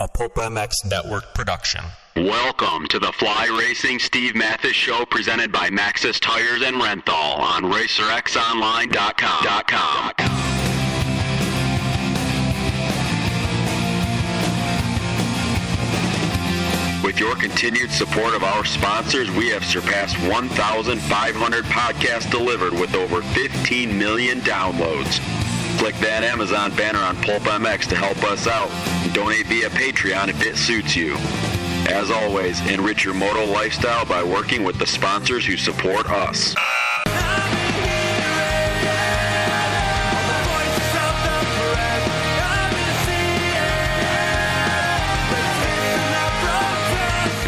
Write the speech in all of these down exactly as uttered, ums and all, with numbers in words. A Pulp M X Network production. Welcome to the Fly Racing Steve Matthes Show, presented by Maxxis Tires and Renthal on racer x online dot com. With your continued support of our sponsors, we have surpassed one thousand five hundred podcasts delivered with over fifteen million downloads. Click that Amazon banner on Pulp M X to help us out. Donate via Patreon if it suits you. As always, enrich your moto lifestyle by working with the sponsors who support us.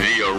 The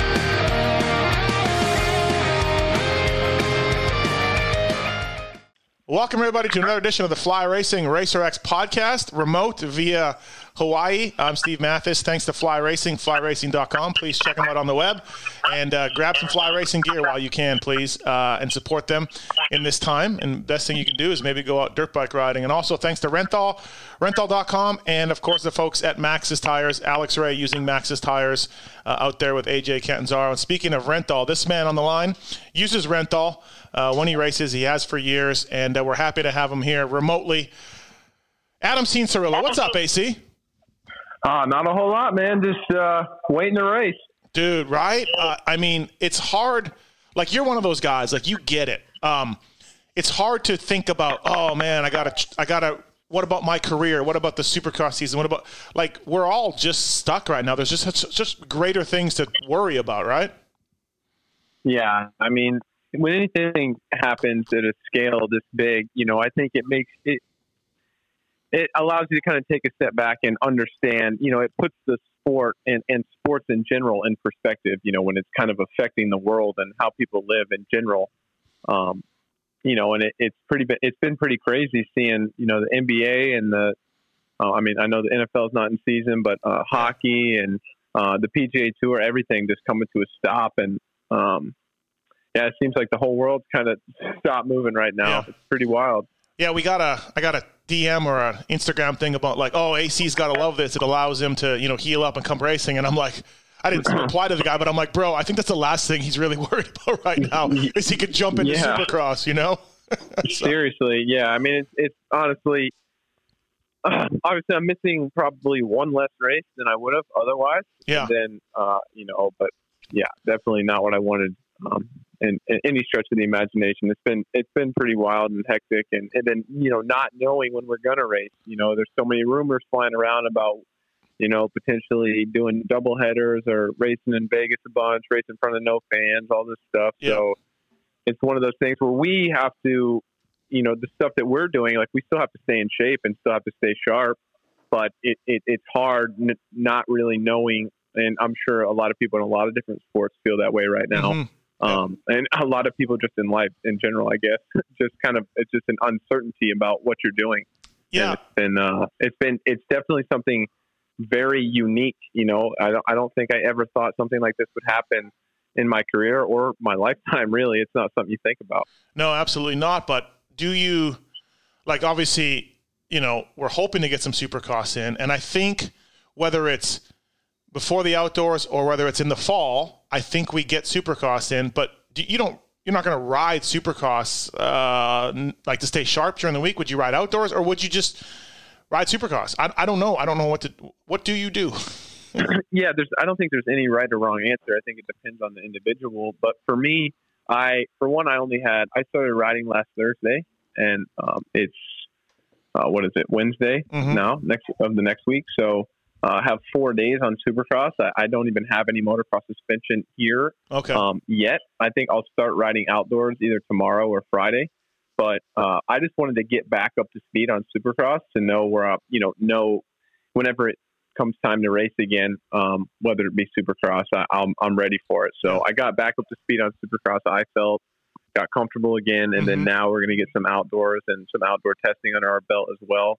Welcome, everybody, to another edition of the Fly Racing RacerX Podcast, remote via Hawaii. I'm Steve Matthes. Thanks to Fly Racing, fly racing dot com. Please check them out on the web and uh, grab some Fly Racing gear while you can, please, uh, and support them in this time. And best thing you can do is maybe go out dirt bike riding. And also thanks to Renthal, renthal dot com, and, of course, the folks at Maxxis Tires, Alex Ray using Maxxis Tires uh, out there with A J Catanzaro. And speaking of Renthal, this man on the line uses Renthal uh, when he races. He has for years, and uh, we're happy to have him here remotely. Adam Cianciarulo, what's up, A C? Uh, not a whole lot, man. Just uh, waiting to race. Dude, right? Uh, I mean, it's hard. Like, you're one of those guys. Like, you get it. Um, it's hard to think about, oh, man, I got to, I got to, what about my career? What about the Supercross season? What about, like, we're all just stuck right now. There's just, just greater things to worry about, right? Yeah. I mean, when anything happens at a scale this big, you know, I think it makes it, it allows you to kind of take a step back and understand, you know, it puts the sport and, and sports in general in perspective, you know, when it's kind of affecting the world and how people live in general. Um, you know, and it, it's pretty, it's been pretty crazy seeing, you know, the N B A and the, uh, I mean, I know the N F L is not in season, but uh, hockey and uh, the P G A Tour, everything just coming to a stop. And um, yeah, it seems like the whole world's kind of stopped moving right now. Yeah. It's pretty wild. Yeah, we got a, I got a D M or an Instagram thing about like, oh, A C's got to love this. It allows him to, you know, heal up and come racing. And I'm like, I didn't reply to the guy, but I'm like, bro, I think that's the last thing he's really worried about right now is he could jump into yeah. Supercross, you know? So. Seriously. Yeah. I mean, it's, it's honestly, uh, obviously I'm missing probably one less race than I would have otherwise. Yeah. And then, uh, you know, but yeah, definitely not what I wanted. Um, And, and any stretch of the imagination, it's been it's been pretty wild and hectic, and, and then you know not knowing when we're gonna race. You know, there's so many rumors flying around about you know potentially doing double headers or racing in Vegas a bunch, racing in front of no fans, all this stuff. Yeah. So it's one of those things where we have to, you know, the stuff that we're doing, like we still have to stay in shape and still have to stay sharp, but it, it it's hard n- not really knowing, and I'm sure a lot of people in a lot of different sports feel that way right now. Mm-hmm. Um, and a lot of people just in life in general, I guess, just kind of, it's just an uncertainty about what you're doing. Yeah. And it's been, uh, it's been, it's definitely something very unique. You know, I don't, I don't think I ever thought something like this would happen in my career or my lifetime. Really. It's not something you think about. No, absolutely not. But do you like, obviously, you know, we're hoping to get some Supercross in. And I think whether it's before the outdoors or whether it's in the fall, I think we get Supercross in, but do, you don't. You're not going to ride Supercross uh, like to stay sharp during the week. Would you ride outdoors, or would you just ride Supercross? I, I don't know. I don't know what to. What do you do? Yeah, there's. I don't think there's any right or wrong answer. I think it depends on the individual. But for me, I for one, I only had. I started riding last Thursday, and um, it's uh, what is it? Wednesday mm-hmm. now, next of the next week. So. I uh, have four days on Supercross. I, I don't even have any motocross suspension here okay. um, yet. I think I'll start riding outdoors either tomorrow or Friday. But uh, I just wanted to get back up to speed on Supercross to know where I, you know, know whenever it comes time to race again, um, whether it be Supercross, I, I'm I'm ready for it. So I got back up to speed on Supercross. I felt got comfortable again, and mm-hmm. then now we're going to get some outdoors and some outdoor testing under our belt as well.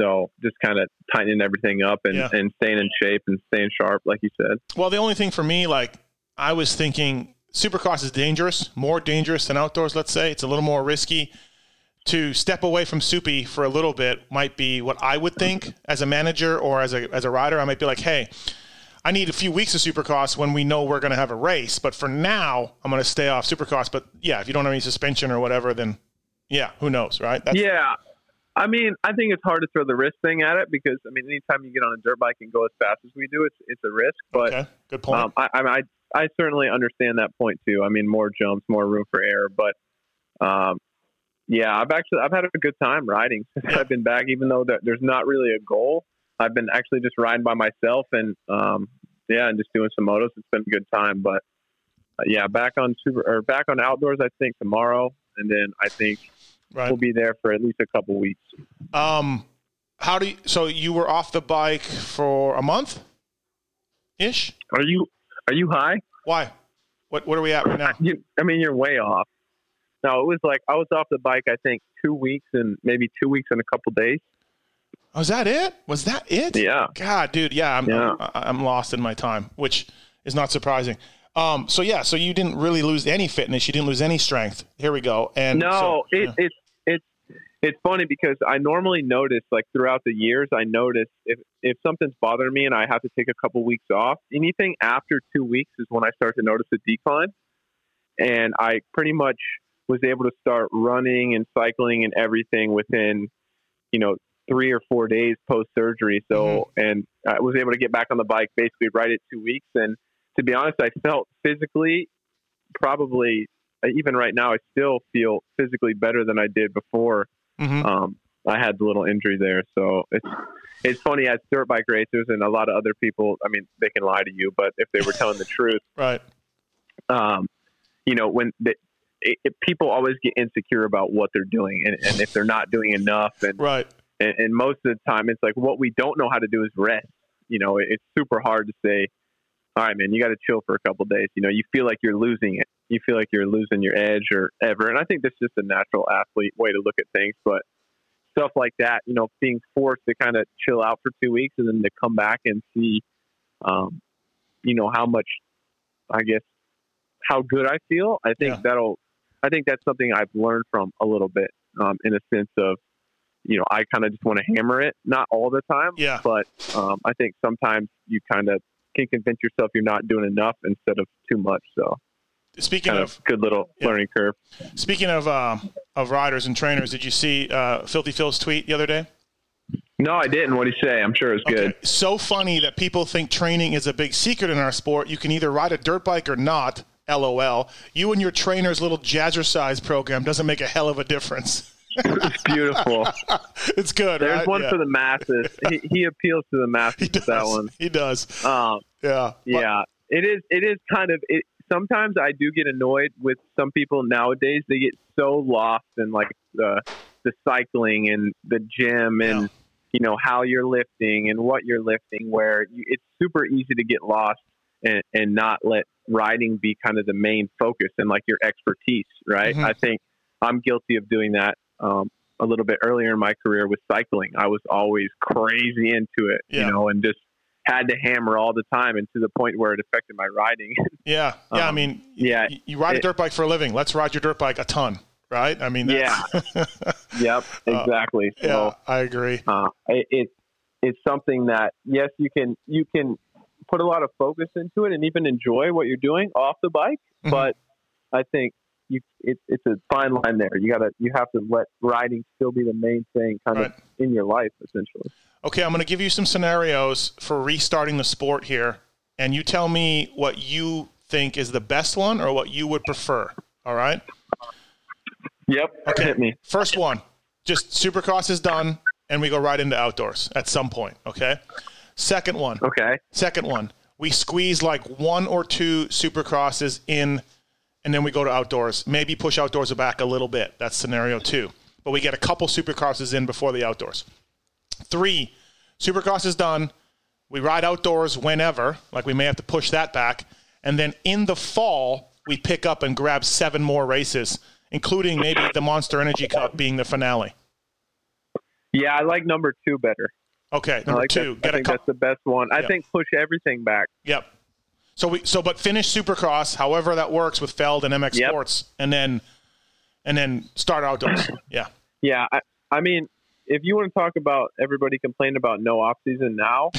So just kind of tightening everything up and, yeah. and staying in shape and staying sharp, like you said. Well, the only thing for me, like I was thinking Supercross is dangerous, more dangerous than outdoors, let's say. It's a little more risky. To step away from Soupy for a little bit might be what I would think as a manager or as a as a rider. I might be like, hey, I need a few weeks of Supercross when we know we're going to have a race. But for now, I'm going to stay off Supercross. But, yeah, if you don't have any suspension or whatever, then, yeah, who knows, right? That's- yeah. I mean, I think it's hard to throw the risk thing at it because, I mean, anytime you get on a dirt bike and go as fast as we do, it's it's a risk. But okay. Good point. Um, I, I I certainly understand that point, too. I mean, more jumps, more room for error. But, um, yeah, I've actually I've had a good time riding since I've been back, even though there, there's not really a goal. I've been actually just riding by myself and, um, yeah, and just doing some motos. It's been a good time. But, uh, yeah, back on super or back on outdoors, I think, tomorrow. And then I think right. we'll be there for at least a couple weeks. Um, how do you, so you were off the bike for a month-ish? Are you are you high? Why? What What are we at right now? You, I mean, you're way off. No, it was like I was off the bike, I think, two weeks and maybe two weeks and a couple days. Oh, is that it? Was that it? Yeah. God, dude. Yeah. I'm, yeah. I'm, I'm lost in my time, which is not surprising. Um, so yeah, so you didn't really lose any fitness. You didn't lose any strength. Here we go. And no, so, it, yeah. it, it, it's funny because I normally notice like throughout the years, I notice if, if something's bothering me and I have to take a couple weeks off, anything after two weeks is when I start to notice a decline. And I pretty much was able to start running and cycling and everything within, you know, three or four days post-surgery. So, mm-hmm. and I was able to get back on the bike basically right at two weeks. And to be honest, I felt physically probably, even right now, I still feel physically better than I did before. Mm-hmm. Um, I had the little injury there. So it's, it's funny as dirt bike racers and a lot of other people, I mean, they can lie to you, but if they were telling the truth, right. Um, you know, when they, It, it, people always get insecure about what they're doing and, and if they're not doing enough. And, right. and and most of the time it's like what we don't know how to do is rest. You know, it, it's super hard to say, all right, man, you got to chill for a couple of days. You know, you feel like you're losing it. You feel like you're losing your edge or ever. And I think that's just a natural athlete way to look at things. But stuff like that, you know, being forced to kind of chill out for two weeks and then to come back and see, um, you know, how much, I guess, how good I feel. I think yeah. that'll, I think that's something I've learned from a little bit um, in a sense of, you know, I kind of just want to hammer it. Not all the time, yeah. but um, I think sometimes you kind of can convince yourself you're not doing enough instead of too much. So speaking kind of, of good little yeah. learning curve. Speaking of, uh, of riders and trainers, did you see uh, Filthy Phil's tweet the other day? No, I didn't. What'd he say? I'm sure it was okay. good. So funny that people think training is a big secret in our sport. You can either ride a dirt bike or not. L O L. You and your trainer's little jazzercise program doesn't make a hell of a difference. It's beautiful. It's good. There's right? one yeah. for the masses. He, he appeals to the masses with that one. He does. Um, yeah. Yeah. But, it is. It is kind of. It, sometimes I do get annoyed with some people nowadays. They get so lost in like the the cycling and the gym and yeah. you know how you're lifting and what you're lifting. Where you, it's super easy to get lost and, and not let riding be kind of the main focus and like your expertise, right? Mm-hmm. I think I'm guilty of doing that um, a little bit earlier in my career with cycling. I was always crazy into it, yeah. you know, and just had to hammer all the time and to the point where it affected my riding. Yeah. Yeah. Um, I mean, yeah, you, you ride it, a dirt bike for a living. Let's ride your dirt bike a ton, right? I mean, that's... yeah, yep, exactly. Uh, so, yeah, I agree. Uh, it, it, it's something that, yes, you can, you can, put a lot of focus into it and even enjoy what you're doing off the bike. Mm-hmm. But I think you, it, it's a fine line there. You gotta, you have to let riding still be the main thing kind right. of in your life, essentially. Okay. I'm going to give you some scenarios for restarting the sport here. And you tell me what you think is the best one or what you would prefer. All right. Yep. Okay. Hit me. First one, just Supercross is done and we go right into outdoors at some point. Okay. Second one. Okay. Second one. We squeeze like one or two Supercrosses in, and then we go to outdoors. Maybe push outdoors back a little bit. That's scenario two. But we get a couple Supercrosses in before the outdoors. Three, Supercross is done. We ride outdoors whenever. Like we may have to push that back. And then in the fall, we pick up and grab seven more races, including maybe the Monster Energy Cup being the finale. Yeah, I like number two better. Okay, number like two. That, Get I think a co- that's the best one. I yep. think push everything back. Yep. So we so but finish Supercross, however that works with Feld and M X yep. Sports, and then and then start outdoors. Yeah. Yeah. I, I mean, if you want to talk about everybody complaining about no off season now,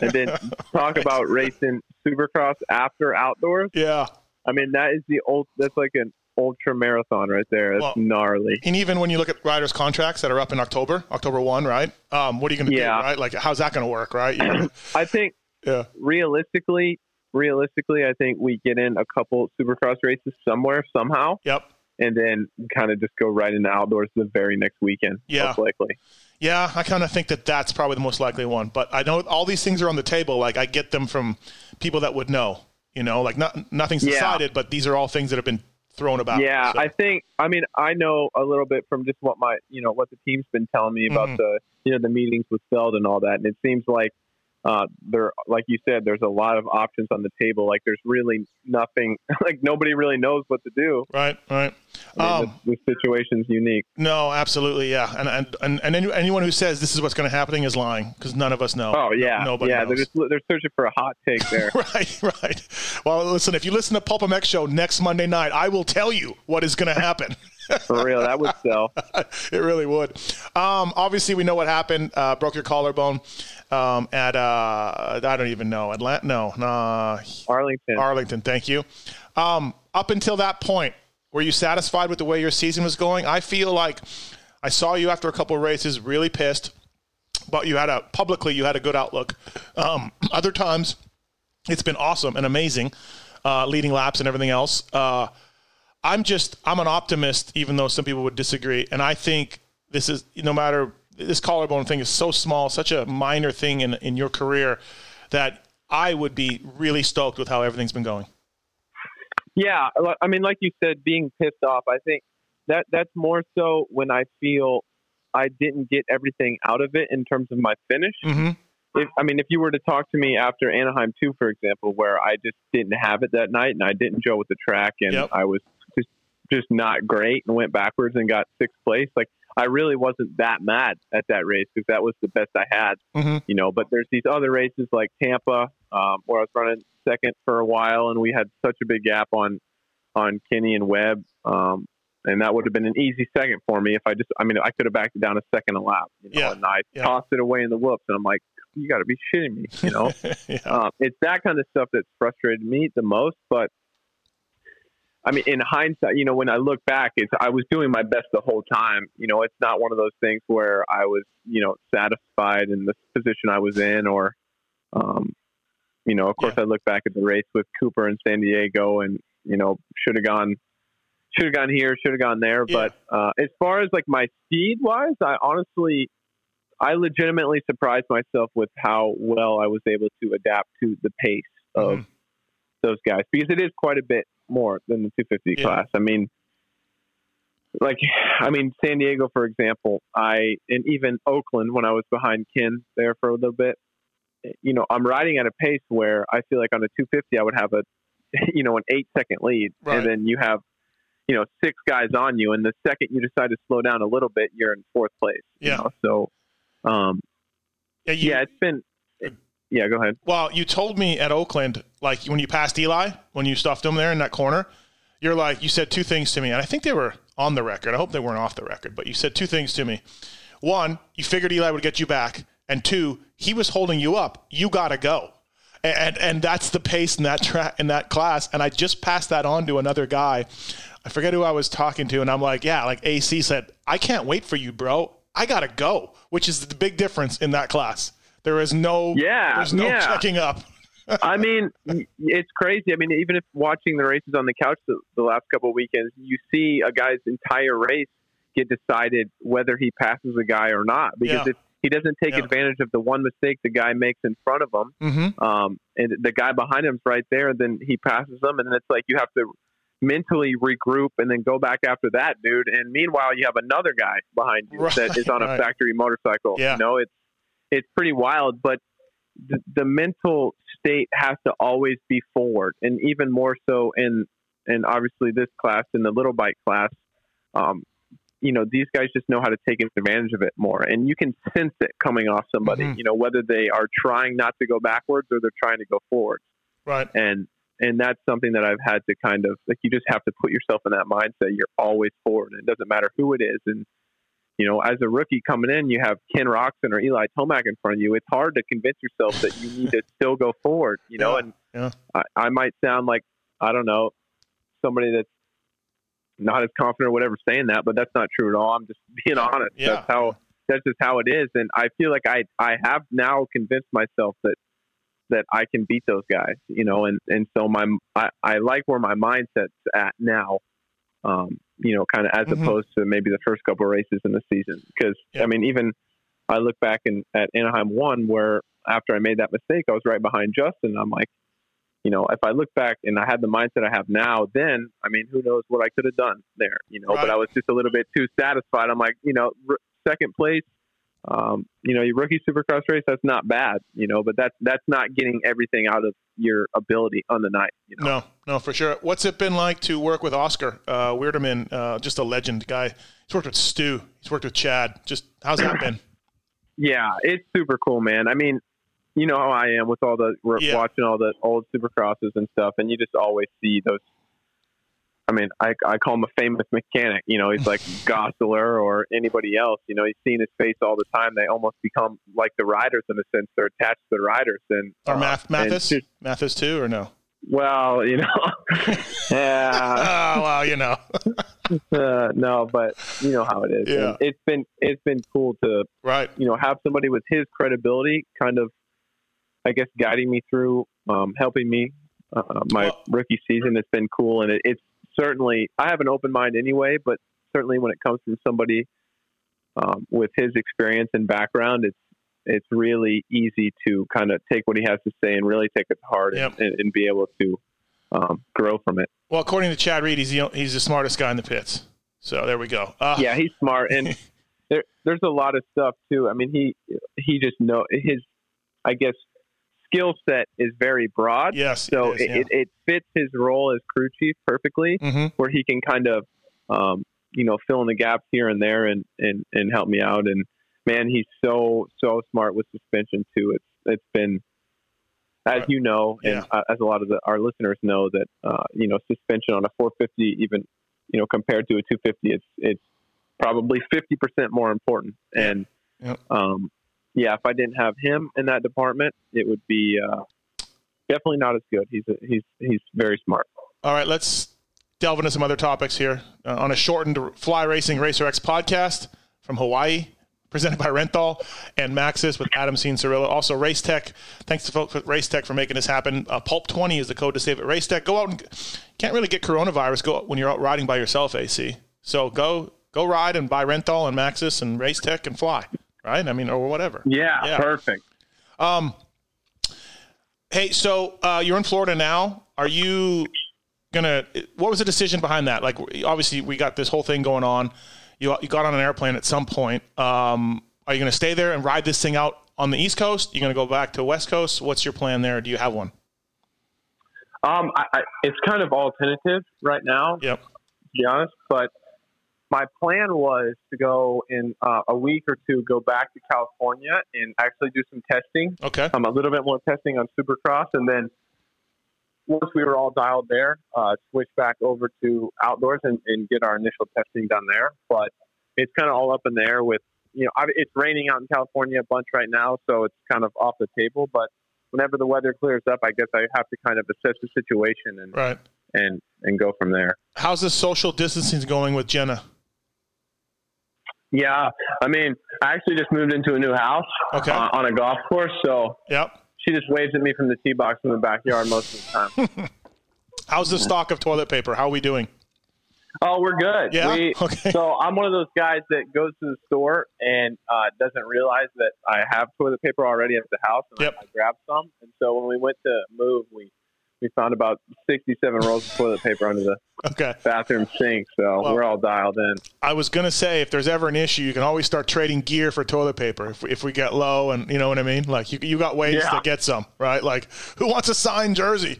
and then talk right. about racing Supercross after outdoors. Yeah. I mean, that is the old. That's like an ultra marathon right there. That's well, gnarly. And even when you look at riders' contracts that are up in October, October first, right? Um, what are you going to yeah. do, right? Like, how's that going to work, right? Gonna, I think yeah. realistically, realistically, I think we get in a couple Supercross races somewhere, somehow. Yep. And then kind of just go right into outdoors the very next weekend, yeah. most likely. Yeah, I kind of think that that's probably the most likely one. But I know all these things are on the table. Like, I get them from people that would know. You know, like not, nothing's yeah. decided, but these are all things that have been thrown about. Yeah, so. I think, I mean, I know a little bit from just what my, you know, what the team's been telling me about mm-hmm. the, you know, the meetings with Feld and all that. And it seems like uh, there, like you said, there's a lot of options on the table. Like there's really nothing, like nobody really knows what to do. Right, right. I mean, um, the, the situation's unique. No, absolutely, yeah. And and and, and any, anyone who says this is what's going to happen is lying, because none of us know. Oh yeah, no, nobody. Yeah, knows. They're just, they're searching for a hot take there. Right, right. Well, listen, if you listen to Pulp M X show next Monday night, I will tell you what is going to happen. For real, that would sell. It really would. Um, obviously, we know what happened. Uh, broke your collarbone um, at uh, I don't even know Atlanta. No, nah. Arlington. Arlington. Thank you. Um, up until that point. Were you satisfied with the way your season was going? I feel like I saw you after a couple of races really pissed, but you had a publicly you had a good outlook. Um, other times, it's been awesome and amazing, uh, leading laps and everything else. Uh, I'm just I'm an optimist, even though some people would disagree. And I think this is no matter this collarbone thing is so small, such a minor thing in in your career that I would be really stoked with how everything's been going. Yeah, I mean, like you said, being pissed off, I think that that's more so when I feel I didn't get everything out of it in terms of my finish. Mm-hmm. If, I mean, if you were to talk to me after Anaheim two, for example, where I just didn't have it that night and I didn't gel with the track and yep. I was just, just not great and went backwards and got sixth place, like I really wasn't that mad at that race because that was the best I had, mm-hmm. you know, but there's these other races like Tampa um, where I was running second for a while and we had such a big gap on on Kenny and Webb um and that would have been an easy second for me if I just I mean I could have backed it down a second a lap, you know, yeah. and I yeah. tossed it away in the whoops and I'm like, you gotta be shitting me, you know. yeah. um, it's that kind of stuff that's frustrated me the most, but I mean in hindsight, you know, when I look back, it's I was doing my best the whole time, you know. It's not one of those things where I was, you know, satisfied in the position I was in or um you know, of course, yeah. I look back at the race with Cooper in San Diego, and you know, should have gone, should have gone here, should have gone there. Yeah. But uh, as far as like my speed wise, I honestly, I legitimately surprised myself with how well I was able to adapt to the pace of mm-hmm. those guys, because it is quite a bit more than the two fifty yeah. class. I mean, like, I mean, San Diego, for example, I and even Oakland when I was behind Ken there for a little bit. You know, I'm riding at a pace where I feel like on a two fifty, I would have a, you know, an eight second lead. Right. And then you have, you know, six guys on you. And the second you decide to slow down a little bit, you're in fourth place. Yeah. You know? So, um, yeah, you, yeah, it's been, it, yeah, go ahead. Well, you told me at Oakland, like when you passed Eli, when you stuffed him there in that corner, you're like, you said two things to me. And I think they were on the record. I hope they weren't off the record, but you said two things to me. One, you figured Eli would get you back. And two, he was holding you up. You got to go. And, and and that's the pace in that track, in that class. And I just passed that on to another guy. I forget who I was talking to. And I'm like, yeah, like A C said, I can't wait for you, bro. I got to go, which is the big difference in that class. There is no, yeah, there's no yeah. checking up. I mean, it's crazy. I mean, even if watching the races on the couch the, the last couple of weekends, you see a guy's entire race get decided whether he passes a guy or not, because yeah. it's, he doesn't take yeah. advantage of the one mistake the guy makes in front of him. Mm-hmm. Um, and the guy behind him's right there. And then he passes them. And it's like, you have to mentally regroup and then go back after that dude. And meanwhile, you have another guy behind you right, that is on a right. factory motorcycle. Yeah. You know, it's, it's pretty wild, but the, the mental state has to always be forward. And even more so in, and obviously this class in the little bike class, um, you know, these guys just know how to take advantage of it more. And you can sense it coming off somebody, mm-hmm. you know, whether they are trying not to go backwards or they're trying to go forward. Right. And, and that's something that I've had to kind of, like, you just have to put yourself in that mindset. You're always forward. It doesn't matter who it is. And, you know, as a rookie coming in, you have Ken Roxon or Eli Tomac in front of you. It's hard to convince yourself that you need to still go forward, you know, yeah, and yeah. I, I might sound like, I don't know, somebody that's not as confident or whatever saying that, but that's not true at all. I'm just being honest. Yeah. That's how, that's just how it is. And I feel like I, I have now convinced myself that, that I can beat those guys, you know? And, and so my, I, I like where my mindset's at now. Um, you know, kind of as mm-hmm. opposed to maybe the first couple of races in the season. Because, yeah. I mean, even I look back in, at Anaheim one where after I made that mistake, I was right behind Justin. I'm like, you know, if I look back and I had the mindset I have now, then, I mean, who knows what I could have done there, you know. Right. But I was just a little bit too satisfied. I'm like, you know, r- second place, um, you know, your rookie Supercross race, that's not bad, you know, but that's, that's not getting everything out of your ability on the night. You know? No, no, for sure. What's it been like to work with Oscar uh, Weirderman, uh, just a legend guy? He's worked with Stu. He's worked with Chad. Just how's that been? Yeah, it's super cool, man. I mean, you know how I am with all the, we're yeah. watching all the old Supercrosses and stuff. And you just always see those. I mean, I, I call him a famous mechanic, you know, he's like Gosseler or anybody else, you know, he's seen his face all the time. They almost become like the riders in a sense. They're attached to the riders. And, or Math, uh, Matthes? Just, Matthes too, or no? Well, you know, yeah. Oh, well, you know. uh, no, but you know how it is. Yeah. It's been, it's been cool to, right. you know, have somebody with his credibility kind of, I guess, guiding me through, um, helping me. Uh, my well, rookie season has been cool. And it, it's, certainly, I have an open mind anyway, but certainly when it comes from somebody um, with his experience and background, it's it's really easy to kind of take what he has to say and really take it to heart yep. and, and be able to um, grow from it. Well, according to Chad Reed, he's the, he's the smartest guy in the pits. So there we go. Uh. Yeah, he's smart, and there, there's a lot of stuff too. I mean, he he just know his, I guess. skill set is very broad. Yes. So it, is, yeah. it, it fits his role as crew chief perfectly mm-hmm. where he can kind of, um, you know, fill in the gaps here and there and, and, and help me out. And man, he's so, so smart with suspension too. It's, it's been, as right. you know, and yeah. uh, as a lot of the, our listeners know that, uh, you know, suspension on a four fifty, even, you know, compared to a two fifty, it's, it's probably fifty percent more important. And, yep. um, yeah, if I didn't have him in that department, it would be uh, definitely not as good. He's a, he's he's very smart. All right, let's delve into some other topics here uh, on a shortened Fly Racing RacerX podcast from Hawaii, presented by Renthal and Maxxis with Adam Cianciarulo. Also, Race Tech. Thanks to folks at Race Tech for making this happen. Uh, Pulp twenty is the code to save at Race Tech. Go out and can't really get coronavirus go when you're out riding by yourself, A C. So go go ride and buy Renthal and Maxxis and Race Tech and Fly. Right? I mean, or whatever. Yeah, yeah. Perfect. Um, hey, so uh, you're in Florida now. Are you going to – what was the decision behind that? Like, obviously, we got this whole thing going on. You you got on an airplane at some point. Um, are you going to stay there and ride this thing out on the East Coast? You're going to go back to West Coast? What's your plan there? Do you have one? Um, I, I, it's kind of all tentative right now, yep. to be honest, but – my plan was to go in uh, a week or two, go back to California and actually do some testing. Okay. Um, a little bit more testing on Supercross. And then once we were all dialed there, uh, switch back over to outdoors and, and get our initial testing done there. But it's kind of all up in the air with, you know, it's raining out in California a bunch right now, so it's kind of off the table. But whenever the weather clears up, I guess I have to kind of assess the situation and, right. and, and go from there. How's the social distancing going with Jenna? Yeah, I mean, I actually just moved into a new house okay. uh, on a golf course, so yep. she just waves at me from the tee box in the backyard most of the time. How's the stock of toilet paper? How are we doing? Oh, we're good. Yeah? We, okay. So I'm one of those guys that goes to the store and uh, doesn't realize that I have toilet paper already at the house, and yep. I, I grabbed some. And so when we went to move, we we found about sixty-seven rolls of toilet paper under the okay. bathroom sink, so well, we're all dialed in. I was going to say, if there's ever an issue, you can always start trading gear for toilet paper if, if we get low, and you know what I mean? Like, you you got ways yeah. to get some, right? Like, who wants a signed jersey?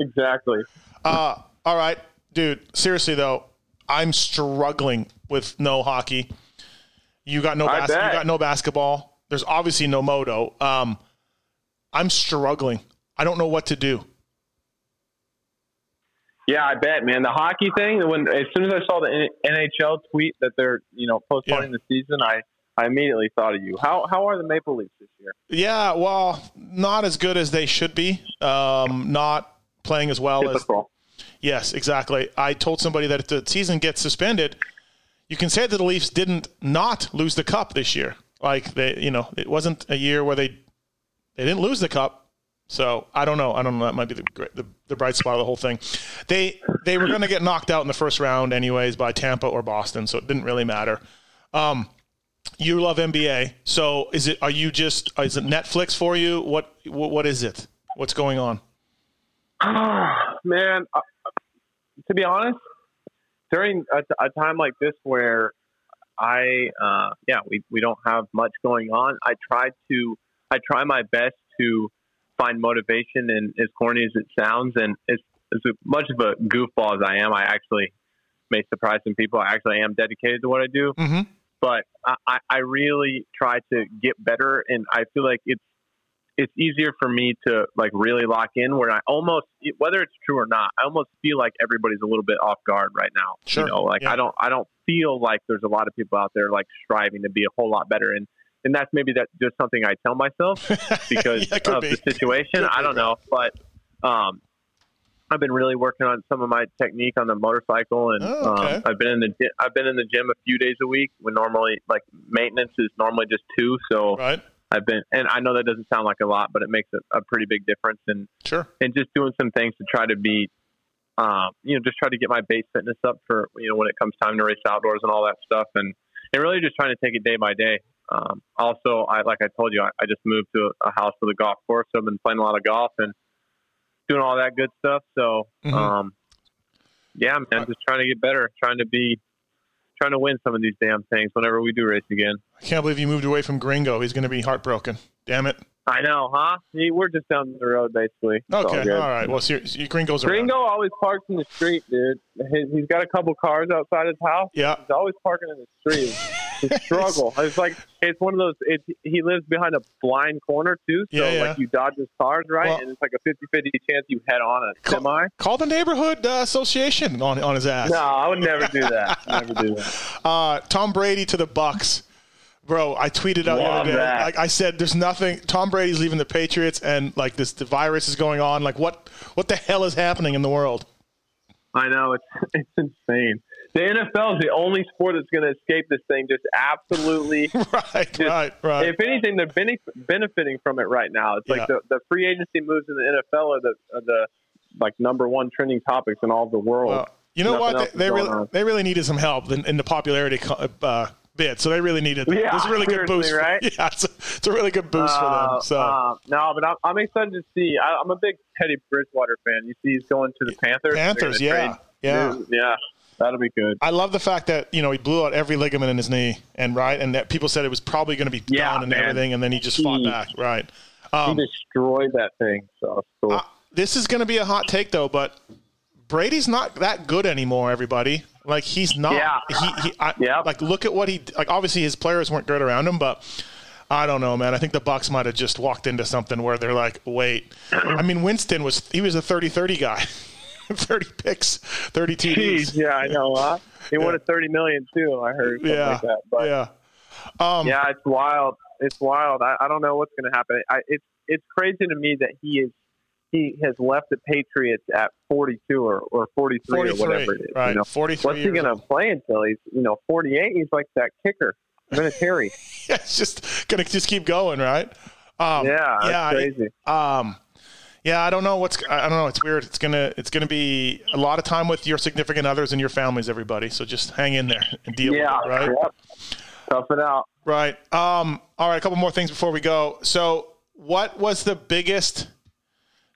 Exactly. Uh, all right, dude, seriously, though, I'm struggling with no hockey. You got no bas- you got no basketball. There's obviously no moto. Um, I'm struggling. I don't know what to do. Yeah, I bet, man. The hockey thing, when as soon as I saw the N H L tweet that they're, you know, postponing yeah. the season, I, I immediately thought of you. How how are the Maple Leafs this year? Yeah, well, not as good as they should be. Um, not playing as well Typical. as – Yes, exactly. I told somebody that if the season gets suspended, you can say that the Leafs didn't not lose the cup this year. Like, they, you know, it wasn't a year where they they didn't lose the cup. So I don't know. I don't know. That might be the the, the bright spot of the whole thing. They they were going to get knocked out in the first round anyways by Tampa or Boston, so it didn't really matter. Um, you love N B A, so is it? Are you just? Is it Netflix for you? What what, what is it? What's going on? Oh, man, uh, to be honest, during a, a time like this where I uh, yeah we we don't have much going on, I try to I try my best to find motivation, and as corny as it sounds, and as, as much of a goofball as I am, I actually may surprise some people. I actually am dedicated to what I do, mm-hmm. but I, I really try to get better. And I feel like it's, it's easier for me to like really lock in where I almost, whether it's true or not, I almost feel like everybody's a little bit off guard right now. Sure. You know, like yeah. I don't, I don't feel like there's a lot of people out there like striving to be a whole lot better. And, And that's maybe that just something I tell myself because yeah, of be. the situation. I don't know, but um, I've been really working on some of my technique on the motorcycle, and oh, okay. um, I've been in the I've been in the gym a few days a week when normally like maintenance is normally just two. So right. I've been, and I know that doesn't sound like a lot, but it makes a, a pretty big difference. And sure, and just doing some things to try to be, um, you know, just try to get my base fitness up for you know when it comes time to race outdoors and all that stuff, and and really just trying to take it day by day. Um, also, I, like I told you, I, I just moved to a house with a golf course. So I've been playing a lot of golf and doing all that good stuff. So, mm-hmm. um, yeah, man, I'm just trying to get better, trying to be, trying to win some of these damn things whenever we do race again. I can't believe you moved away from Gringo. He's going to be heartbroken. Damn it. I know, huh? See, we're just down the road, basically. It's okay, all, all right. Well, so you Gringo's around. Gringo always parks in the street, dude. His, he's got a couple cars outside his house. Yeah. He's always parking in the street. It's a struggle. It's like, it's one of those, it's, he lives behind a blind corner, too. So, yeah, yeah. like, you dodge his cars, right? Well, and it's like a fifty-fifty chance you head on a call, semi. Call the neighborhood uh, association on, on his ass. No, I would never do that. never do that. Uh, Tom Brady to the Bucks. Bro, I tweeted out the other day. Like I said, there's nothing. Tom Brady's leaving the Patriots, and like this, the virus is going on. Like, what, what the hell is happening in the world? I know it's it's insane. The N F L is the only sport that's going to escape this thing. Just absolutely, right, just, right, right. If anything, they're benef- benefiting from it right now. It's yeah. like the, the free agency moves in the N F L are the are the like number one trending topics in all of the world. Well, you know Nothing what? They, they really on. they really needed some help in, in the popularity. Uh, bid, so they really needed it. Yeah, it's a really good boost, right? Yeah, it's a, it's a really good boost uh, for them. So uh, no, but I'm, I'm excited to see. I, I'm a big Teddy Bridgewater fan. You see, he's going to the Panthers. Panthers, yeah, yeah, yeah, yeah. That'll be good. I love the fact that you know he blew out every ligament in his knee, and right, and that people said it was probably going to be yeah, gone and man. everything, and then he just he, fought back, right? Um, he destroyed that thing. So it's cool. uh, this is going to be a hot take though, but Brady's not that good anymore, everybody. Like, he's not. Yeah. He, he, I, yeah. Like, look at what he – like, obviously his players weren't good around him, but I don't know, man. I think the Bucks might have just walked into something where they're like, wait. I mean, Winston was – he was a thirty-thirty guy. thirty picks, thirty T Ds. Jeez, yeah, I know. Huh? He yeah. wanted thirty million dollars, too, I heard. Yeah, like that. But, yeah. Um, yeah, it's wild. It's wild. I, I don't know what's going to happen. I, it's it's crazy to me that he is – he has left the Patriots at forty-two or, or forty-three, forty-three or whatever it is. Right, you know? forty-three. What's he going to play until he's, you know, forty-eight? He's like that kicker, Vinatieri. yeah, it's just going to just keep going, right? Um, yeah, that's yeah, crazy. I, um, yeah, I don't know what's. I don't know. It's weird. It's gonna. It's gonna be a lot of time with your significant others and your families, everybody. So just hang in there and deal yeah, with it, right? Yep. Tough it out. Right. Um. All right. A couple more things before we go. So, what was the biggest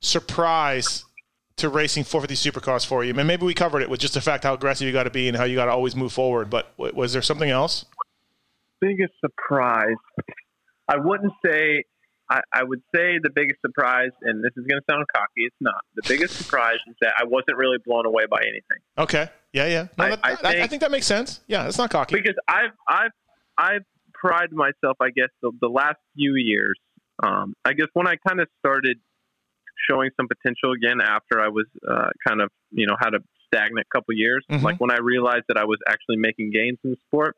surprise to racing four fifty supercars for you? I mean, maybe we covered it with just the fact how aggressive you got to be and how you got to always move forward. But w- was there something else? Biggest surprise? I wouldn't say. I, I would say the biggest surprise, and this is going to sound cocky. It's not. The biggest surprise is that I wasn't really blown away by anything. Okay. Yeah, yeah. No, I, that, I, think, I think that makes sense. Yeah, that's not cocky. Because I've I've I've pride myself, I guess, the, the last few years. Um, I guess when I kind of started showing some potential again after I was uh, kind of, you know, had a stagnant couple years, mm-hmm. like when I realized that I was actually making gains in the sport,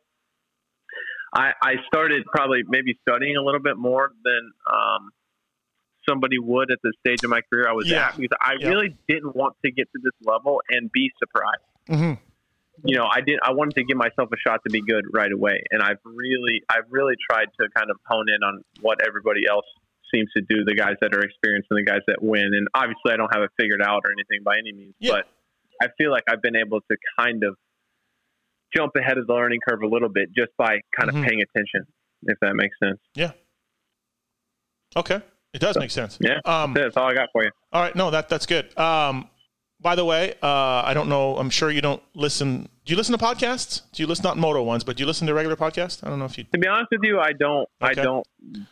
I, I started probably maybe studying a little bit more than um, somebody would at the stage of my career I was yeah. at, because I yeah. really didn't want to get to this level and be surprised. Mm-hmm. You know, I did. I wanted to give myself a shot to be good right away, and I've really, I've really tried to kind of hone in on what everybody else seems to do—the guys that are experienced and the guys that win. And obviously, I don't have it figured out or anything by any means, yeah. but I feel like I've been able to kind of jump ahead of the learning curve a little bit just by kind mm-hmm. of paying attention, if that makes sense. Yeah. Okay, it does so, make sense. Yeah, um, that's all I got for you. All right, no, that that's good. Um, By the way, uh, I don't know. I'm sure you don't listen. Do you listen to podcasts? Do you listen, not moto ones, but do you listen to regular podcasts? I don't know if you. To be honest with you, I don't. Okay. I don't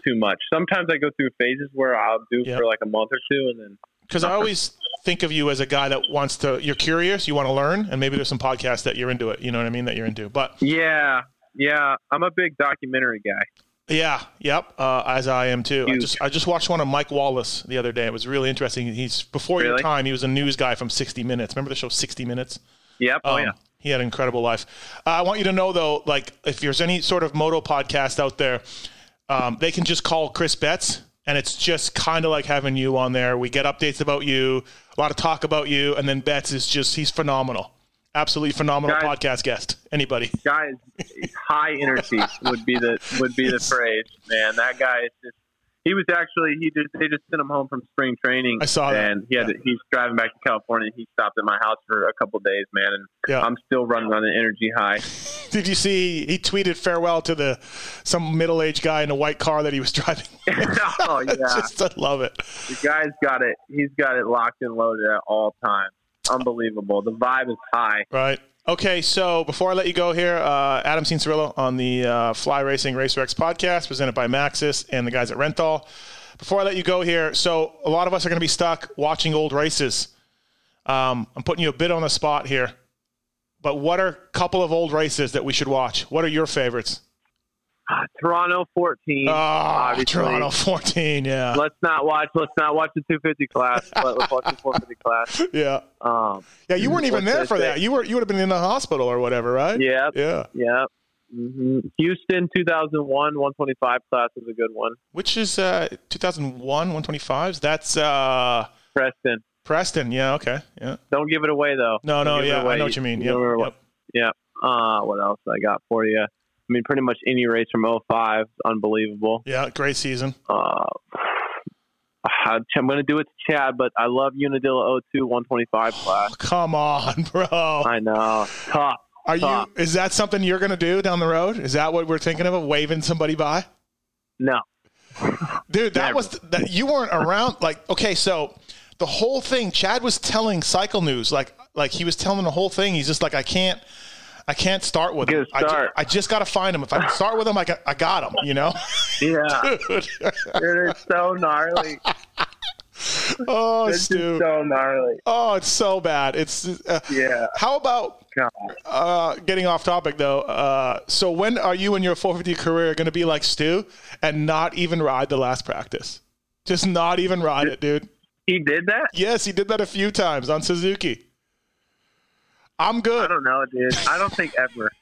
too much. Sometimes I go through phases where I'll do yep. for like a month or two, and then. Because I always think of you as a guy that wants to. You're curious. You want to learn, and maybe there's some podcasts that you're into it. You know what I mean? That you're into, but. Yeah, yeah. I'm a big documentary guy. Yeah. Yep. Uh, as I am too. Huge. I just I just watched one of Mike Wallace the other day. It was really interesting. He's before really? your time. He was a news guy from sixty minutes. Remember the show sixty minutes? Yep. Um, oh yeah. He had an incredible life. Uh, I want you to know though, like if there's any sort of moto podcast out there, um, they can just call Chris Betts, and it's just kind of like having you on there. We get updates about you, a lot of talk about you, and then Betts is just he's phenomenal. Absolutely phenomenal guys, podcast guest. Anybody, guys, high energy would be the would be the phrase. Man, that guy is just. He was actually he just they just sent him home from spring training. I saw that, and he had yeah. to, he's driving back to California. He stopped at my house for a couple of days, man, and yeah. I'm still running on an energy high. Did you see? He tweeted farewell to the some middle aged guy in a white car that he was driving. Oh yeah, just, I love it. The guy's got it. He's got it locked and loaded at all times. Unbelievable. The vibe is high. Right. Okay, so before I let you go here, uh, Adam Cianciarulo on the uh, Fly Racing RacerX podcast presented by Maxxis and the guys at Renthal. Before I let you go here, so a lot of us are going to be stuck watching old races. Um, I'm putting you a bit on the spot here, but what are a couple of old races that we should watch? What are your favorites? Uh, Toronto fourteen. Oh, Toronto fourteen. Yeah. Let's not watch. Let's not watch the two fifty class. But let's watch the four fifty class. Yeah. Um, yeah. You weren't even there for that. You were. You would have been in the hospital or whatever, right? Yeah. Yeah. Yeah. Mm-hmm. Houston two thousand one one twenty-five class is a good one. Which is uh, two thousand one one twenty-fives. That's uh, Preston. Preston. Yeah. Okay. Yeah. Don't give it away though. No. No. Yeah. I know what you mean. Yep, yep. What, yeah. Uh, what else I got for you? I mean, pretty much any race from oh five is unbelievable. Yeah, great season. Uh, I'm going to do it to Chad, but I love Unadilla oh two one twenty-five class. Oh, come on, bro. I know. Tough. Are tough. you? Is that something you're going to do down the road? Is that what we're thinking of, of waving somebody by? No. Dude, that Never. was – that you weren't around. Like, okay, so the whole thing, Chad was telling Cycle News. Like, like he was telling the whole thing. He's just like, I can't – I can't start with him. Start. I, ju- I just got to find him. If I can start with him, I got, I got him, you know? Yeah. Dude. Dude, it's so gnarly. Oh, it's Stu. so gnarly. Oh, it's so bad. It's uh, yeah. How about uh, getting off topic, though? Uh, so when are you in your four fifty career going to be like Stu and not even ride the last practice? Just not even ride did, it, dude. He did that? Yes, he did that a few times on Suzuki. I'm good. I don't know, dude. I don't think ever.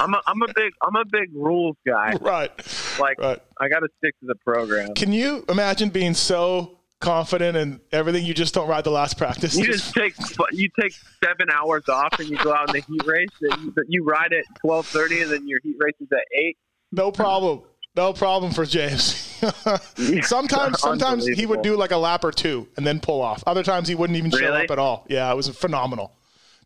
I'm a, I'm a big I'm a big rules guy. Right. Like right. I got to stick to the program. Can you imagine being so confident in everything you just don't ride the last practice? You just take you take seven hours off and you go out in the heat race. That you, you ride at twelve thirty and then your heat race is at eight. No problem. No problem for James. sometimes sometimes he would do like a lap or two and then pull off. Other times he wouldn't even show really? up at all. Yeah, it was phenomenal.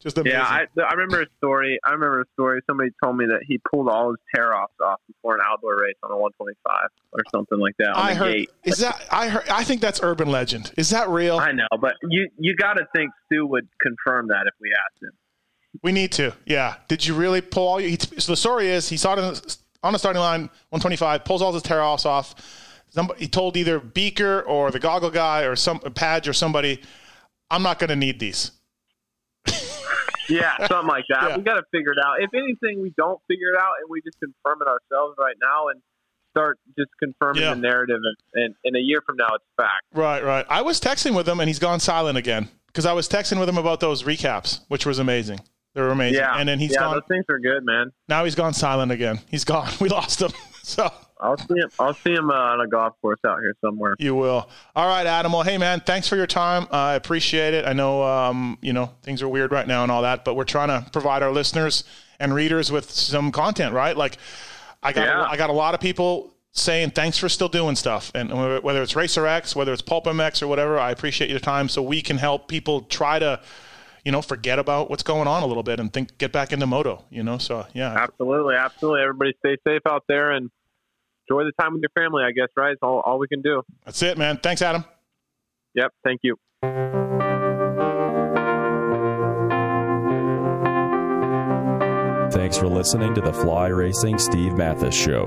Just yeah, I, I remember a story. I remember a story. Somebody told me that he pulled all his tear-offs off before an outdoor race on a one twenty-five or something like that. I heard. Gate. Is that? I heard. I think that's urban legend. Is that real? I know, but you you got to think Stu would confirm that if we asked him. We need to. Yeah. Did you really pull all your? So the story is he saw it on the starting line one twenty-five, pulls all his tear-offs off. Somebody, he told either Beaker or the goggle guy or some Padge or somebody, I'm not going to need these. Yeah, something like that. Yeah. We got to figure it out. If anything, we don't figure it out, and we just confirm it ourselves right now and start just confirming yeah. the narrative. And, and, and a year from now, it's fact. Right, right. I was texting with him, and he's gone silent again because I was texting with him about those recaps, which was amazing. They were amazing. Yeah, and then he's yeah, gone. Those things are good, man. Now he's gone silent again. He's gone. We lost him. So I'll see him. I'll see him uh, on a golf course out here somewhere. You will. All right, Adam. Well, hey, man, thanks for your time. Uh, I appreciate it. I know, um, you know, things are weird right now and all that, but we're trying to provide our listeners and readers with some content, right? Like, I got, yeah. I got a lot of people saying thanks for still doing stuff, and whether it's RacerX, whether it's Pulp M X or whatever, I appreciate your time so we can help people try to, you know, forget about what's going on a little bit and think, get back into moto, you know? So, yeah. Absolutely. Absolutely. Everybody stay safe out there and enjoy the time with your family, I guess, right? It's all, all we can do. That's it, man. Thanks, Adam. Yep. Thank you. Thanks for listening to the Fly Racing Steve Matthes Show.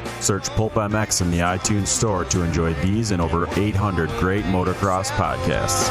Search Pulp M X in the iTunes store to enjoy these and over eight hundred great motocross podcasts.